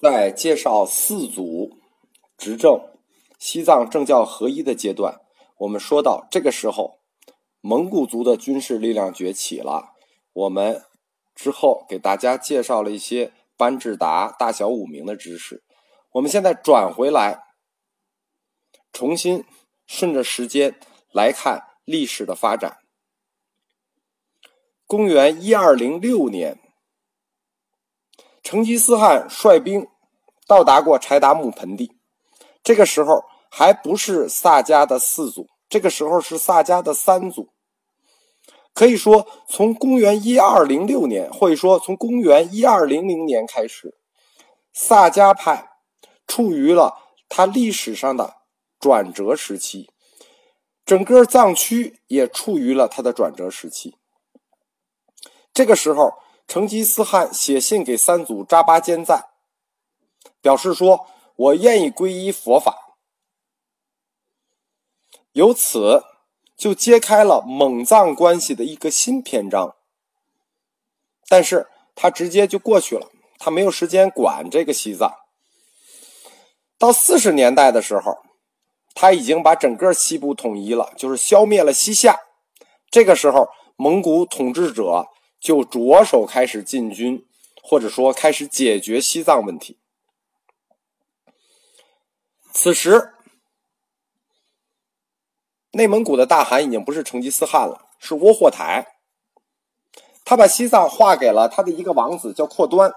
在介绍四祖执政西藏政教合一的阶段，我们说到这个时候蒙古族的军事力量崛起了。我们之后给大家介绍了一些班智达、大小五明的知识。我们现在转回来，重新顺着时间来看历史的发展。公元1206年，成吉思汗率兵到达过柴达木盆地。这个时候还不是萨迦的四祖，这个时候是萨迦的三祖。可以说从公元1206年，或者说从公元1200年开始，萨迦派处于了它历史上的转折时期，整个藏区也处于了它的转折时期。这个时候成吉思汗写信给三祖扎巴坚赞，表示说我愿意皈依佛法。由此就揭开了蒙藏关系的一个新篇章。但是他直接就过去了，他没有时间管这个西藏。到40年代的时候，他已经把整个西部统一了，就是消灭了西夏。这个时候蒙古统治者就着手开始进军，或者说开始解决西藏问题。此时内蒙古的大汗已经不是成吉思汗了，是窝阔台。他把西藏划给了他的一个王子，叫阔端。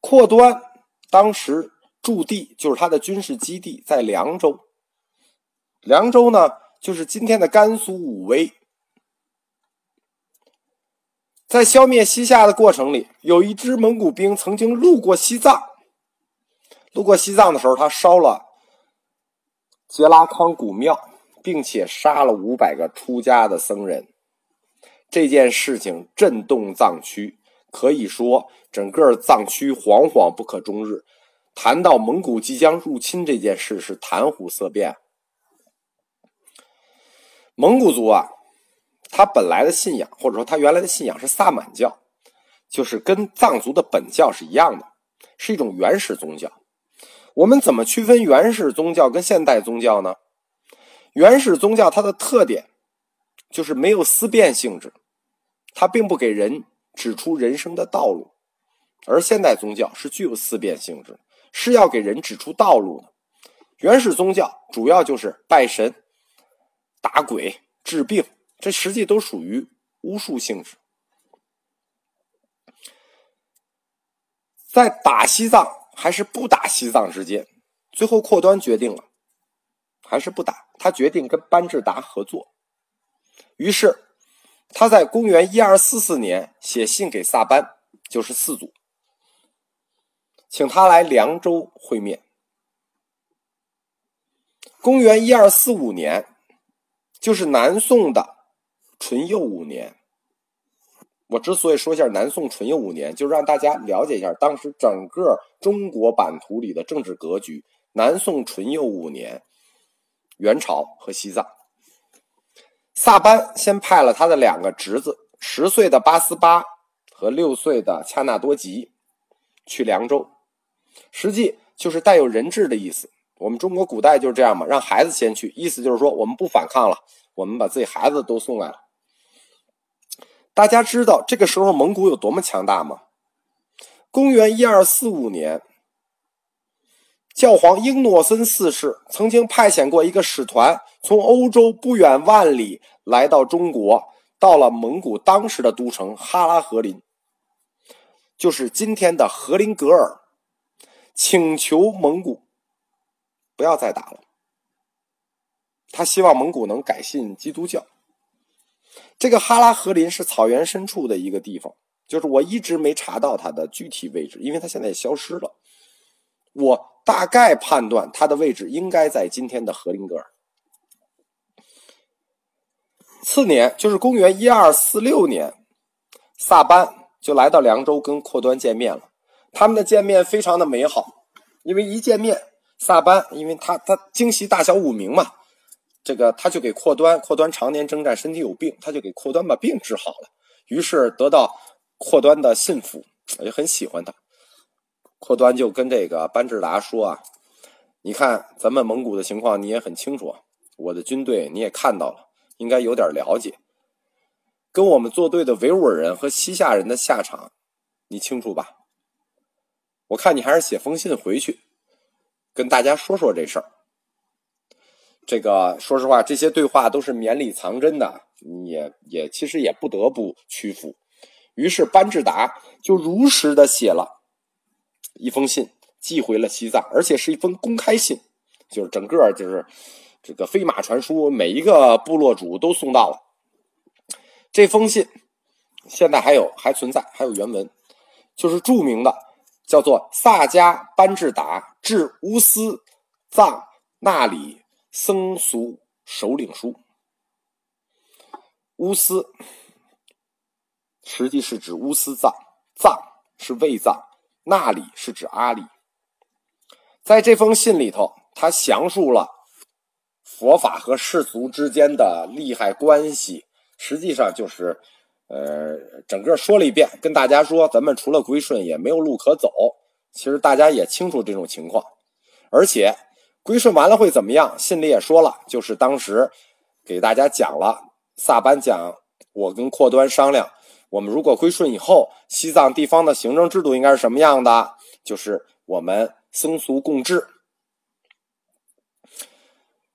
阔端当时驻地就是他的军事基地在凉州。凉州呢，就是今天的甘肃武威。在消灭西夏的过程里，有一支蒙古兵曾经路过西藏。路过西藏的时候，他烧了杰拉康古庙，并且杀了500个出家的僧人。这件事情震动藏区，可以说整个藏区惶惶不可终日。谈到蒙古即将入侵这件事，是谈虎色变。蒙古族啊，他本来的信仰，或者说他原来的信仰是萨满教，就是跟藏族的本教是一样的，是一种原始宗教。我们怎么区分原始宗教跟现代宗教呢？原始宗教它的特点就是没有思辨性质，它并不给人指出人生的道路，而现代宗教是具有思辨性质，是要给人指出道路的。原始宗教主要就是拜神、打鬼、治病，这实际都属于巫术性质。在打西藏还是不打西藏之间，最后阔端决定了还是不打，他决定跟班智达合作。于是他在公元1244年写信给萨班，就是四祖，请他来凉州会面。公元1245年，就是南宋的淳佑5年。我之所以说一下南宋淳佑5年，就让大家了解一下当时整个中国版图里的政治格局。南宋淳佑5年，元朝和西藏。萨班先派了他的两个侄子，10岁的八思巴和6岁的恰那多吉去凉州，实际就是带有人质的意思。我们中国古代就是这样嘛，让孩子先去，意思就是说我们不反抗了，我们把自己孩子都送来了。大家知道这个时候蒙古有多么强大吗？公元1245年，教皇英诺森四世曾经派遣过一个使团，从欧洲不远万里来到中国，到了蒙古当时的都城哈拉和林，就是今天的和林格尔，请求蒙古不要再打了。他希望蒙古能改信基督教。这个哈拉和林是草原深处的一个地方，就是我一直没查到它的具体位置，因为它现在也消失了。我大概判断它的位置应该在今天的和林格尔。次年，就是公元1246年，萨班就来到凉州跟阔端见面了。他们的见面非常的美好，因为一见面，萨班因为他精习大小五明嘛，这个他就给阔端常年征战，身体有病，他就给阔端把病治好了，于是得到阔端的信服，也很喜欢他。扩端就跟这个班智达说啊，你看咱们蒙古的情况你也很清楚，我的军队你也看到了，应该有点了解。跟我们作对的维吾尔人和西夏人的下场你清楚吧？我看你还是写封信回去跟大家说说这事儿。这个说实话，这些对话都是绵里藏针的，也其实也不得不屈服。于是班智达就如实的写了一封信寄回了西藏，而且是一封公开信，就是整个就是这个飞马传书，每一个部落主都送到了。这封信现在还存在，还有原文，就是著名的叫做萨迦班智达致乌斯藏那里僧俗首领书。乌斯实际是指乌斯藏，藏是卫藏，那里是指阿里。在这封信里头，他详述了佛法和世俗之间的利害关系，实际上就是整个说了一遍，跟大家说咱们除了归顺也没有路可走。其实大家也清楚这种情况，而且归顺完了会怎么样，信里也说了，就是当时给大家讲了，萨班讲我跟扩端商量，我们如果归顺以后，西藏地方的行政制度应该是什么样的，就是我们僧俗共治。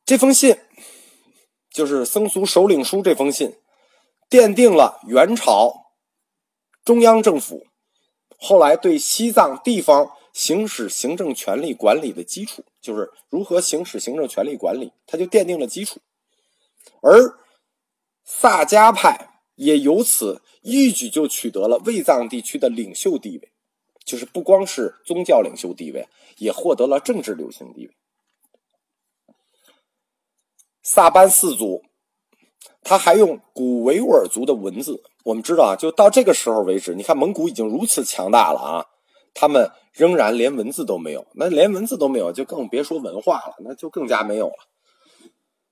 这封信就是僧俗首领书，这封信奠定了元朝中央政府后来对西藏地方行使行政权力管理的基础，就是如何行使行政权力管理，它就奠定了基础。而萨迦派也由此一举就取得了卫藏地区的领袖地位，就是不光是宗教领袖地位，也获得了政治领袖地位。萨班氏族他还用古维吾尔族的文字，我们知道啊，就到这个时候为止，你看蒙古已经如此强大了啊，他们仍然连文字都没有，那连文字都没有就更别说文化了，那就更加没有了。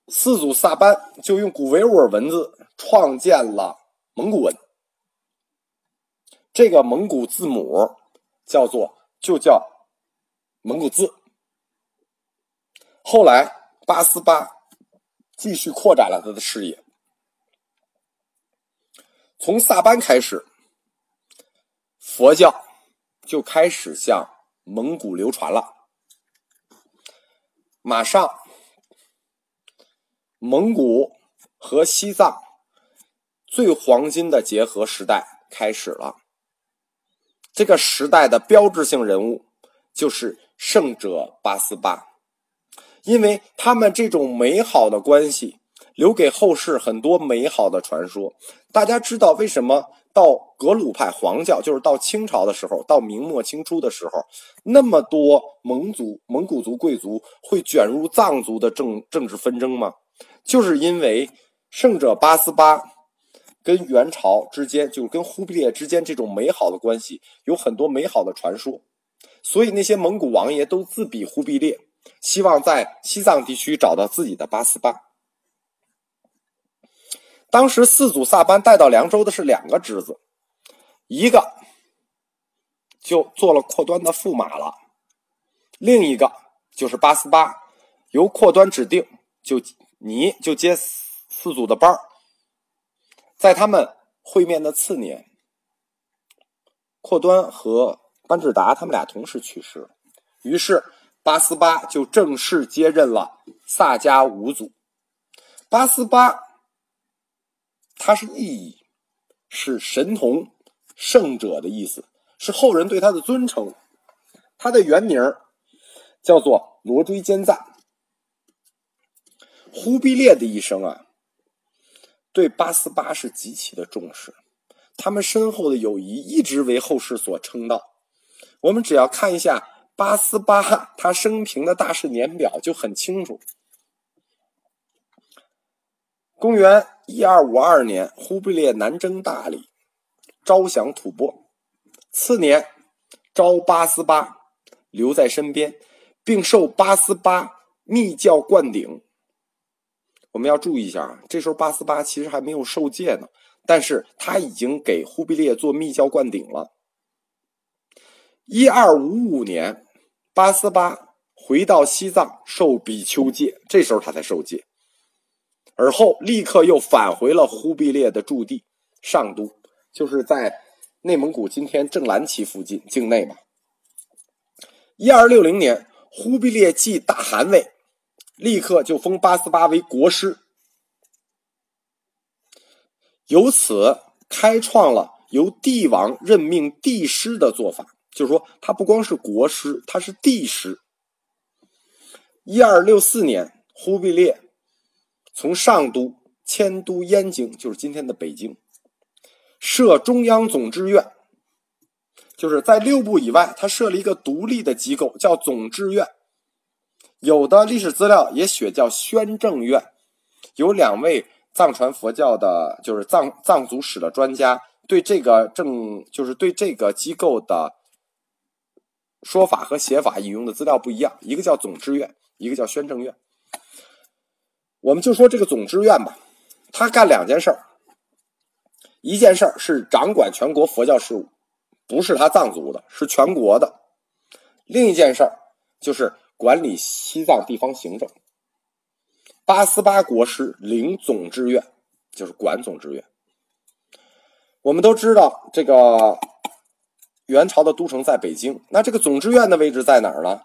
四祖萨班就用古维吾尔文字创建了蒙古文，这个蒙古字母就叫蒙古字。后来八思巴继续扩展了他的事业，从萨班开始，佛教就开始向蒙古流传了。马上蒙古和西藏最黄金的结合时代开始了，这个时代的标志性人物就是圣者八思巴，因为他们这种美好的关系留给后世很多美好的传说。大家知道为什么到格鲁派黄教，就是到清朝的时候，到明末清初的时候，那么多蒙古族贵族会卷入藏族的政治纷争吗？就是因为圣者八思巴跟元朝之间，就是跟忽必烈之间这种美好的关系，有很多美好的传说，所以那些蒙古王爷都自比忽必烈，希望在西藏地区找到自己的八思巴。当时四祖萨班带到凉州的是两个侄子，一个就做了扩端的驸马了，另一个就是八思巴，由扩端指定，就接四祖的班儿。在他们会面的次年，扩端和班智达他们俩同时去世了，于是八思巴就正式接任了萨迦五祖。八思巴它是意义，是神童圣者的意思，是后人对他的尊称。他的原名叫做罗追坚赞。忽必烈的一生啊，对八思巴是极其的重视，他们深厚的友谊一直为后世所称道。我们只要看一下八思巴他生平的大事年表就很清楚。公元1252年，忽必烈南征大理，招降吐蕃。次年，招八思巴留在身边，并受八思巴密教灌顶。我们要注意一下，这时候八思巴其实还没有受戒呢，但是他已经给忽必烈做密教灌顶了。1255年八思巴回到西藏受比丘戒，这时候他才受戒，而后立刻又返回了忽必烈的驻地上都，就是在内蒙古今天正蓝旗附近境内吧。1260年忽必烈继大汗位，立刻就封八思巴为国师，由此开创了由帝王任命帝师的做法，就是说他不光是国师，他是帝师。1264年忽必烈从上都迁都燕京，就是今天的北京，设中央总制院，就是在六部以外他设了一个独立的机构叫总制院，有的历史资料也写叫宣政院。有两位藏传佛教的就是 藏族史的专家对这个就是对这个机构的说法和写法引用的资料不一样，一个叫总制院，一个叫宣政院。我们就说这个总制院吧，他干两件事儿，一件事儿是掌管全国佛教事务，不是他藏族的，是全国的；另一件事儿就是管理西藏地方行政。八思巴国师领总制院，就是管总制院。我们都知道这个元朝的都城在北京，那这个总制院的位置在哪儿呢？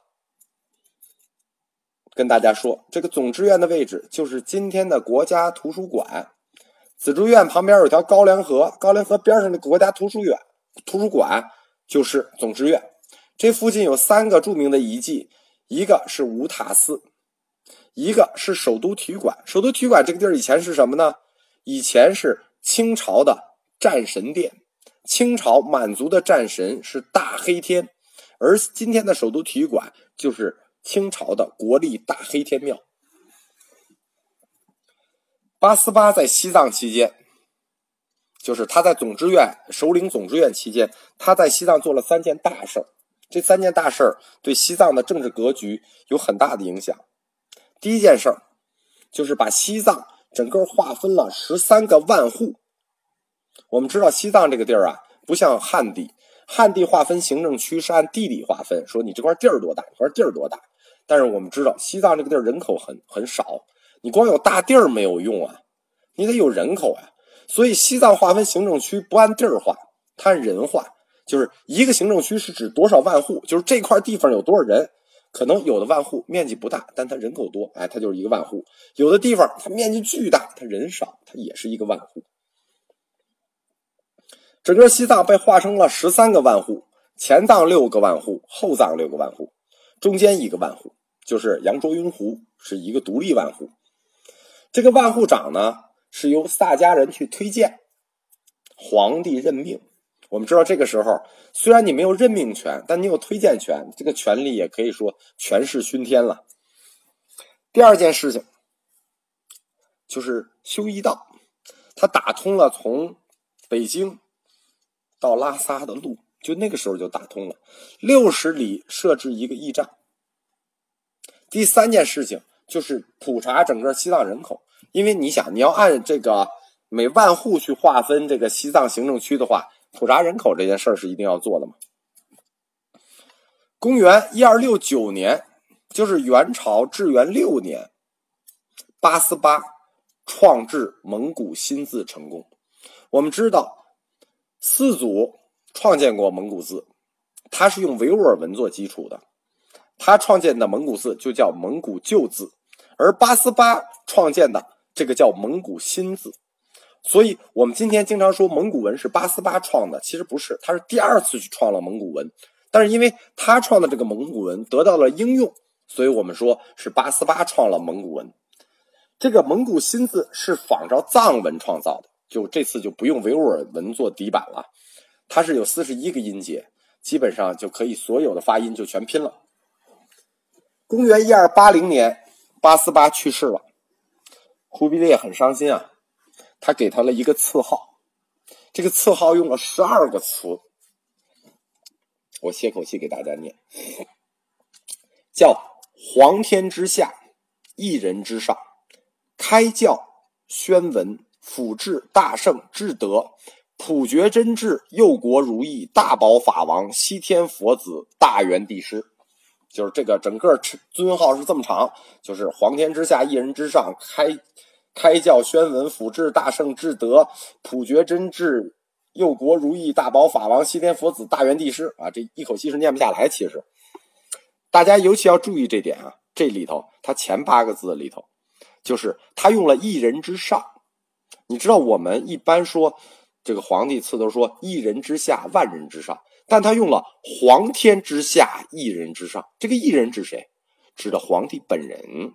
跟大家说，这个总制院的位置就是今天的国家图书馆，紫竹院旁边有条高梁河，高梁河边上的国家图书馆就是总制院。这附近有三个著名的遗迹，一个是五塔寺，一个是首都体育馆。首都体育馆这个地儿以前是什么呢？以前是清朝的战神殿，清朝满族的战神是大黑天，而今天的首都体育馆就是清朝的国立大黑天庙。八思巴在西藏期间，就是他在总制院首领总制院期间，他在西藏做了三件大事儿。这三件大事儿对西藏的政治格局有很大的影响。第一件事儿就是把西藏整个划分了13个万户。我们知道西藏这个地儿啊，不像汉地，汉地划分行政区是按地理划分，说你这块地儿多大，你这块地儿多大。但是我们知道西藏这个地儿人口很少，你光有大地儿没有用啊，你得有人口啊。所以西藏划分行政区不按地儿划，它按人划，就是一个行政区是指多少万户，就是这块地方有多少人。可能有的万户面积不大，但它人口多，哎，它就是一个万户。有的地方它面积巨大，它人少，它也是一个万户。整个西藏被划成了13个万户，前藏6个万户，后藏6个万户，中间一个万户，就是羊卓雍湖是一个独立万户。这个万户长呢是由萨迦人去推荐，皇帝任命。我们知道这个时候虽然你没有任命权，但你有推荐权，这个权力也可以说权势熏天了。第二件事情就是修一道，他打通了从北京到拉萨的路，就那个时候就打通了，60里设置一个驿站。第三件事情就是普查整个西藏人口，因为你想，你要按这个每万户去划分这个西藏行政区的话，普查人口这件事儿是一定要做的嘛。公元1269年，就是元朝至元6年，八思巴创制蒙古新字成功。我们知道四祖创建过蒙古字，他是用维吾尔文做基础的，他创建的蒙古字就叫蒙古旧字，而八思巴创建的这个叫蒙古新字。所以我们今天经常说蒙古文是八思巴创的，其实不是，他是第二次去创了蒙古文，但是因为他创的这个蒙古文得到了应用，所以我们说是八思巴创了蒙古文。这个蒙古新字是仿照藏文创造的，就这次就不用维吾尔文做底板了，它是有41个音节，基本上就可以所有的发音就全拼了。公元1280年八思巴去世了，忽必烈很伤心啊，他给他了一个赐号，这个赐号用了12个词，我歇口气给大家念，叫皇天之下，一人之上，开教宣文，辅治大圣至德，普觉真智，佑国如意，大宝法王，西天佛子，大元帝师。就是这个整个尊号是这么长，就是皇天之下，一人之上，开教宣文，辅治大圣至德，普觉真智，佑国如意，大宝法王，西天佛子，大元帝师啊，这一口气是念不下来。其实大家尤其要注意这点啊，这里头他前八个字里头，就是他用了一人之上。你知道我们一般说这个皇帝赐都说一人之下，万人之上，但他用了皇天之下，一人之上。这个一人指谁？指的皇帝本人，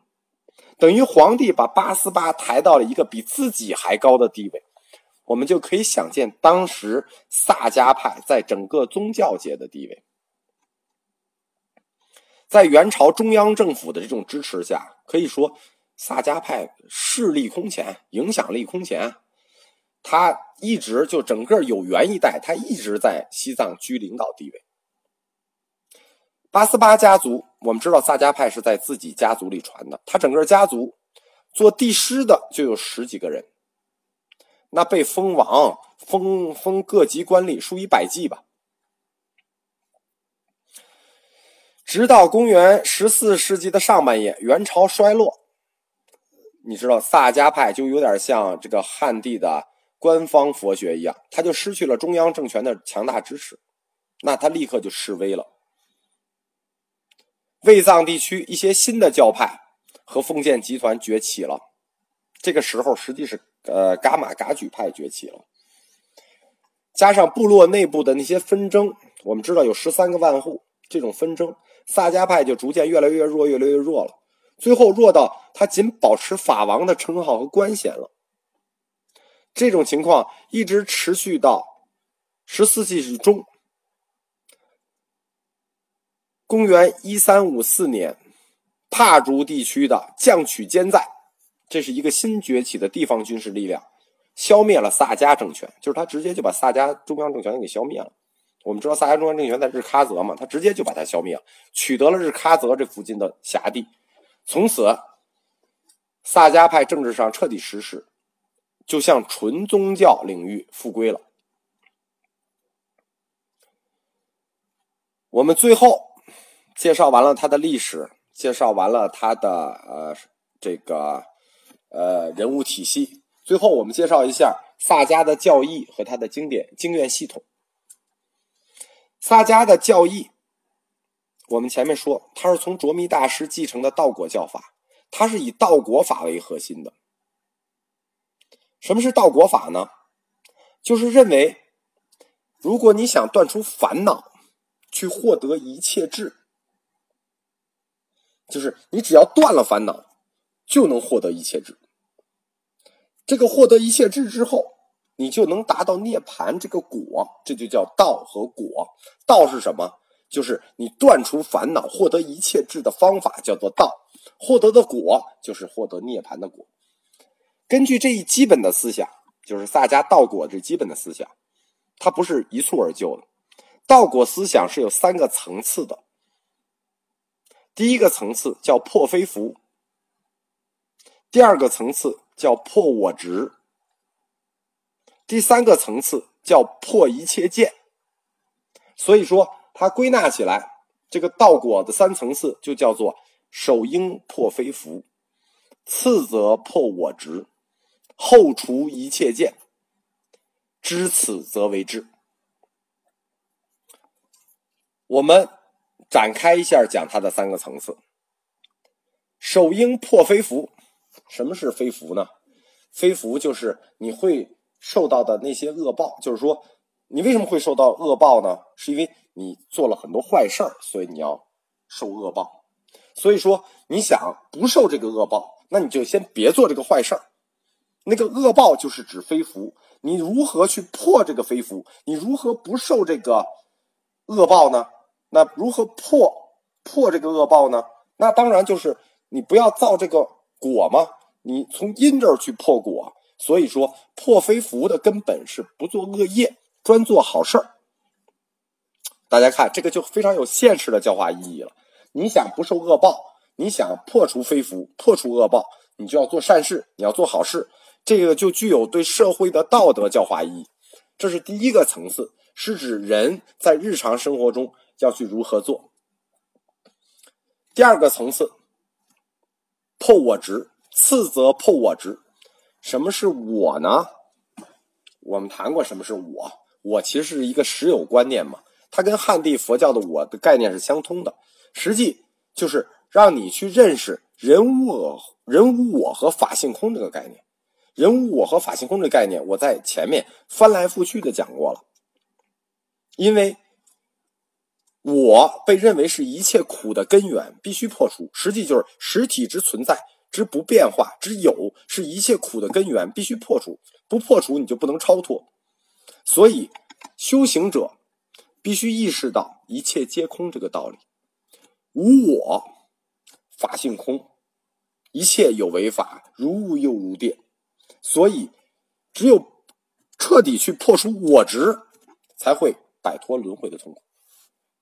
等于皇帝把八思巴抬到了一个比自己还高的地位。我们就可以想见当时萨迦派在整个宗教界的地位。在元朝中央政府的这种支持下，可以说萨迦派势力空前，影响力空前。他一直就整个有缘一代，他一直在西藏居领导地位。八思巴家族，我们知道萨迦派是在自己家族里传的，他整个家族做帝师的就有10几个人，那被封王、封各级官吏数以百计吧。直到公元14世纪的上半叶，元朝衰落，你知道萨迦派就有点像这个汉地的官方佛学一样，他就失去了中央政权的强大支持，那他立刻就示威了。卫藏地区一些新的教派和封建集团崛起了，这个时候实际是噶玛噶举派崛起了，加上部落内部的那些纷争，我们知道有13个万户，这种纷争萨迦派就逐渐越来越弱，越来越弱了，最后弱到他仅保持法王的称号和官衔了。这种情况一直持续到14世纪中，公元1354年，帕竹地区的犟曲坚赞，这是一个新崛起的地方军事力量，消灭了萨迦政权，就是他直接就把萨迦中央政权给消灭了。我们知道萨迦中央政权在日喀则嘛，他直接就把它消灭了，取得了日喀则这附近的辖地。从此萨迦派政治上彻底失势，就向纯宗教领域复归了。我们最后介绍完了他的历史，介绍完了他的人物体系，最后我们介绍一下萨迦的教义和他的经卷系统。萨迦的教义，我们前面说他是从卓弥大师继承的道果教法，他是以道果法为核心的。什么是道果法呢？就是认为如果你想断除烦恼，去获得一切智，就是你只要断了烦恼就能获得一切智。这个获得一切智之后，你就能达到涅槃这个果，这就叫道和果。道是什么？就是你断除烦恼获得一切智的方法叫做道，获得的果就是获得涅槃的果。根据这一基本的思想，就是萨迦道果这基本的思想，它不是一蹴而就的。道果思想是有3个层次的，第一个层次叫破非福，第二个层次叫破我执，第三个层次叫破一切见。所以说它归纳起来，这个道果的3层次就叫做首应破非福，次则破我执，后除一切见，知此则为智。我们展开一下讲它的3个层次。首应破非福，什么是非福呢？非福就是你会受到的那些恶报，就是说你为什么会受到恶报呢？是因为你做了很多坏事儿，所以你要受恶报。所以说你想不受这个恶报，那你就先别做这个坏事儿。那个恶报就是指非福，你如何去破这个非福？你如何不受这个恶报呢？那如何破这个恶报呢？那当然就是你不要造这个果嘛，你从因这儿去破果。所以说破非福的根本是不做恶业，专做好事儿。大家看这个就非常有现实的教化意义了。你想不受恶报，你想破除非福，破除恶报，你就要做善事，你要做好事，这个就具有对社会的道德教化意义。这是第一个层次，是指人在日常生活中要去如何做。第二个层次，破我执，次则破我执。什么是我呢？我们谈过什么是我，我其实是一个实有观念嘛，它跟汉地佛教的我的概念是相通的，实际就是让你去认识人无我和法性空这个概念。人无我和法性空这个概念我在前面翻来覆去的讲过了，因为我被认为是一切苦的根源，必须破除，实际就是实体之存在之不变化之有是一切苦的根源，必须破除，不破除你就不能超脱。所以修行者必须意识到一切皆空这个道理，无我法性空，一切有为法如无又如电。所以只有彻底去破除我执，才会摆脱轮回的痛苦。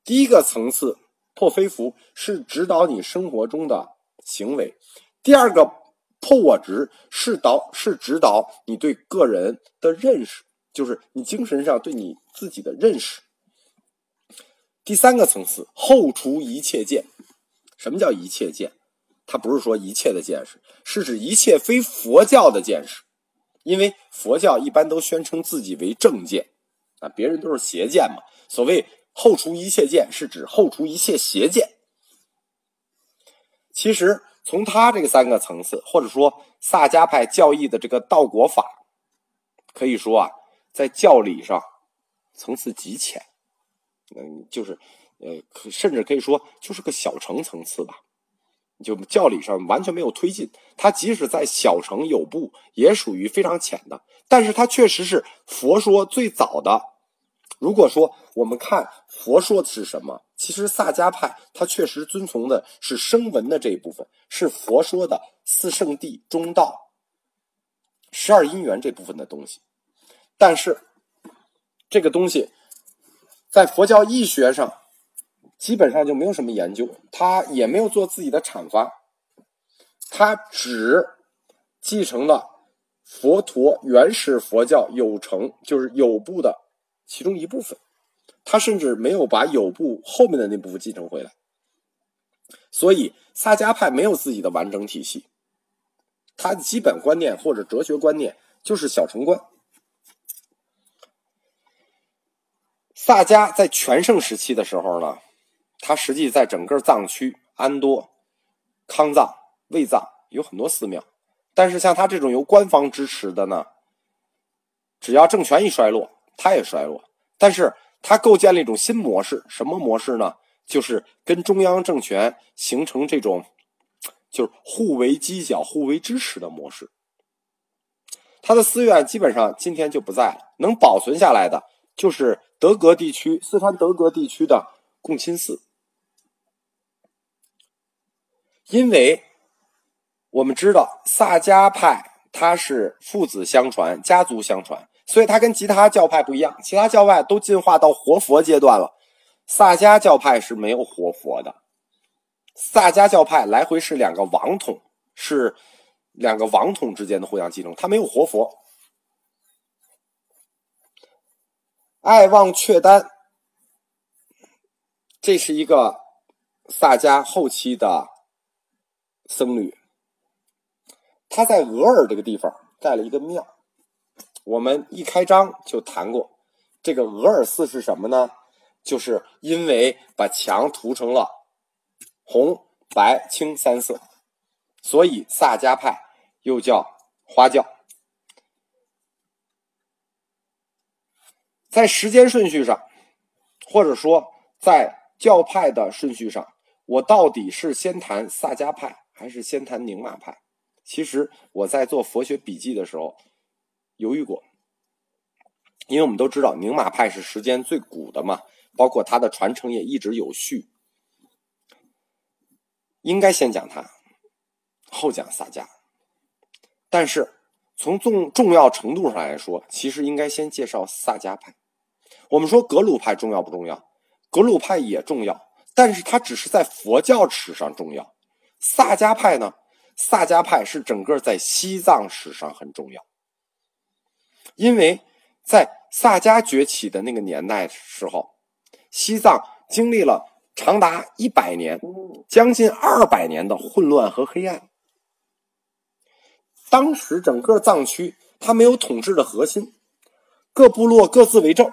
第一个层次破非福是指导你生活中的行为，第二个破我执是指导你对个人的认识，就是你精神上对你自己的认识。第三个层次后除一切见。什么叫一切见？它不是说一切的见识，是指一切非佛教的见识，因为佛教一般都宣称自己为正见啊，别人都是邪见嘛。所谓后除一切见，是指后除一切邪见。其实从他这个三个层次，或者说萨迦派教义的这个道果法，可以说啊，在教理上层次极浅，就是甚至可以说就是个小乘层次吧，就教理上完全没有推进。它即使在小乘有部，也属于非常浅的，但是它确实是佛说最早的。如果说我们看佛说的是什么，其实萨迦派它确实遵从的是声闻的这一部分，是佛说的四圣谛、中道、十二因缘这部分的东西。但是这个东西在佛教义学上基本上就没有什么研究，他也没有做自己的阐发，他只继承了佛陀原始佛教有成，就是有部的其中一部分，他甚至没有把有部后面的那部分继承回来。所以萨迦派没有自己的完整体系，他的基本观念或者哲学观念就是小乘观。萨迦在全盛时期的时候呢，他实际在整个藏区、安多、康藏、卫藏有很多寺庙，但是像他这种由官方支持的呢，只要政权一衰落，他也衰落。但是他构建了一种新模式，什么模式呢？就是跟中央政权形成这种就是互为犄角、互为支持的模式。他的寺院基本上今天就不在了，能保存下来的就是德格地区、四川德格地区的共亲寺。因为我们知道萨迦派它是父子相传、家族相传，所以它跟其他教派不一样，其他教派都进化到活佛阶段了，萨迦教派是没有活佛的。萨迦教派来回是两个王统之间的互相继承，它没有活佛。爱忘却丹，这是一个萨迦后期的僧侣，他在额尔这个地方盖了一个庙。我们一开张就谈过，这个额尔寺是什么呢？就是因为把墙涂成了红、白、青三色，所以萨迦派又叫花教。在时间顺序上，或者说在教派的顺序上，我到底是先谈萨迦派还是先谈宁玛派？其实我在做佛学笔记的时候犹豫过，因为我们都知道宁玛派是时间最古的嘛，包括它的传承也一直有序，应该先讲它后讲萨迦。但是从重要程度上来说，其实应该先介绍萨迦派。我们说格鲁派重要不重要？格鲁派也重要，但是它只是在佛教史上重要。萨迦派呢？萨迦派是整个在西藏史上很重要，因为在萨迦崛起的那个年代时候，西藏经历了长达100年，将近200年的混乱和黑暗。当时整个藏区它没有统治的核心，各部落各自为政，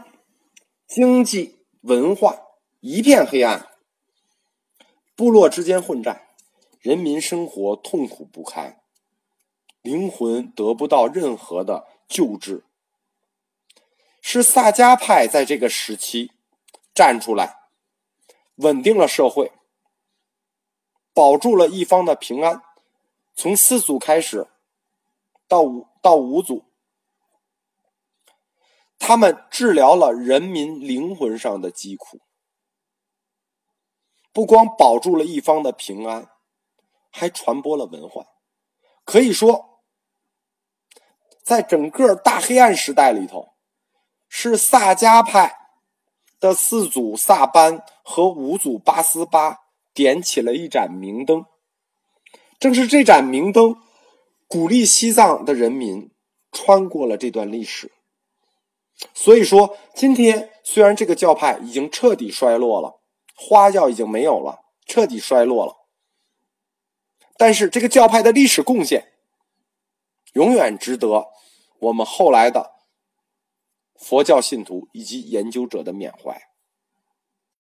经济文化一片黑暗，部落之间混战，人民生活痛苦不堪，灵魂得不到任何的救治。是萨迦派在这个时期站出来，稳定了社会，保住了一方的平安。从四祖开始到五祖，他们治疗了人民灵魂上的疾苦，不光保住了一方的平安，还传播了文化。可以说，在整个大黑暗时代里头，是萨迦派的四祖萨班和五祖八思巴点起了一盏明灯。正是这盏明灯，鼓励西藏的人民穿过了这段历史。所以说，今天虽然这个教派已经彻底衰落了，花药已经没有了，彻底衰落了，但是这个教派的历史贡献永远值得我们后来的佛教信徒以及研究者的缅怀。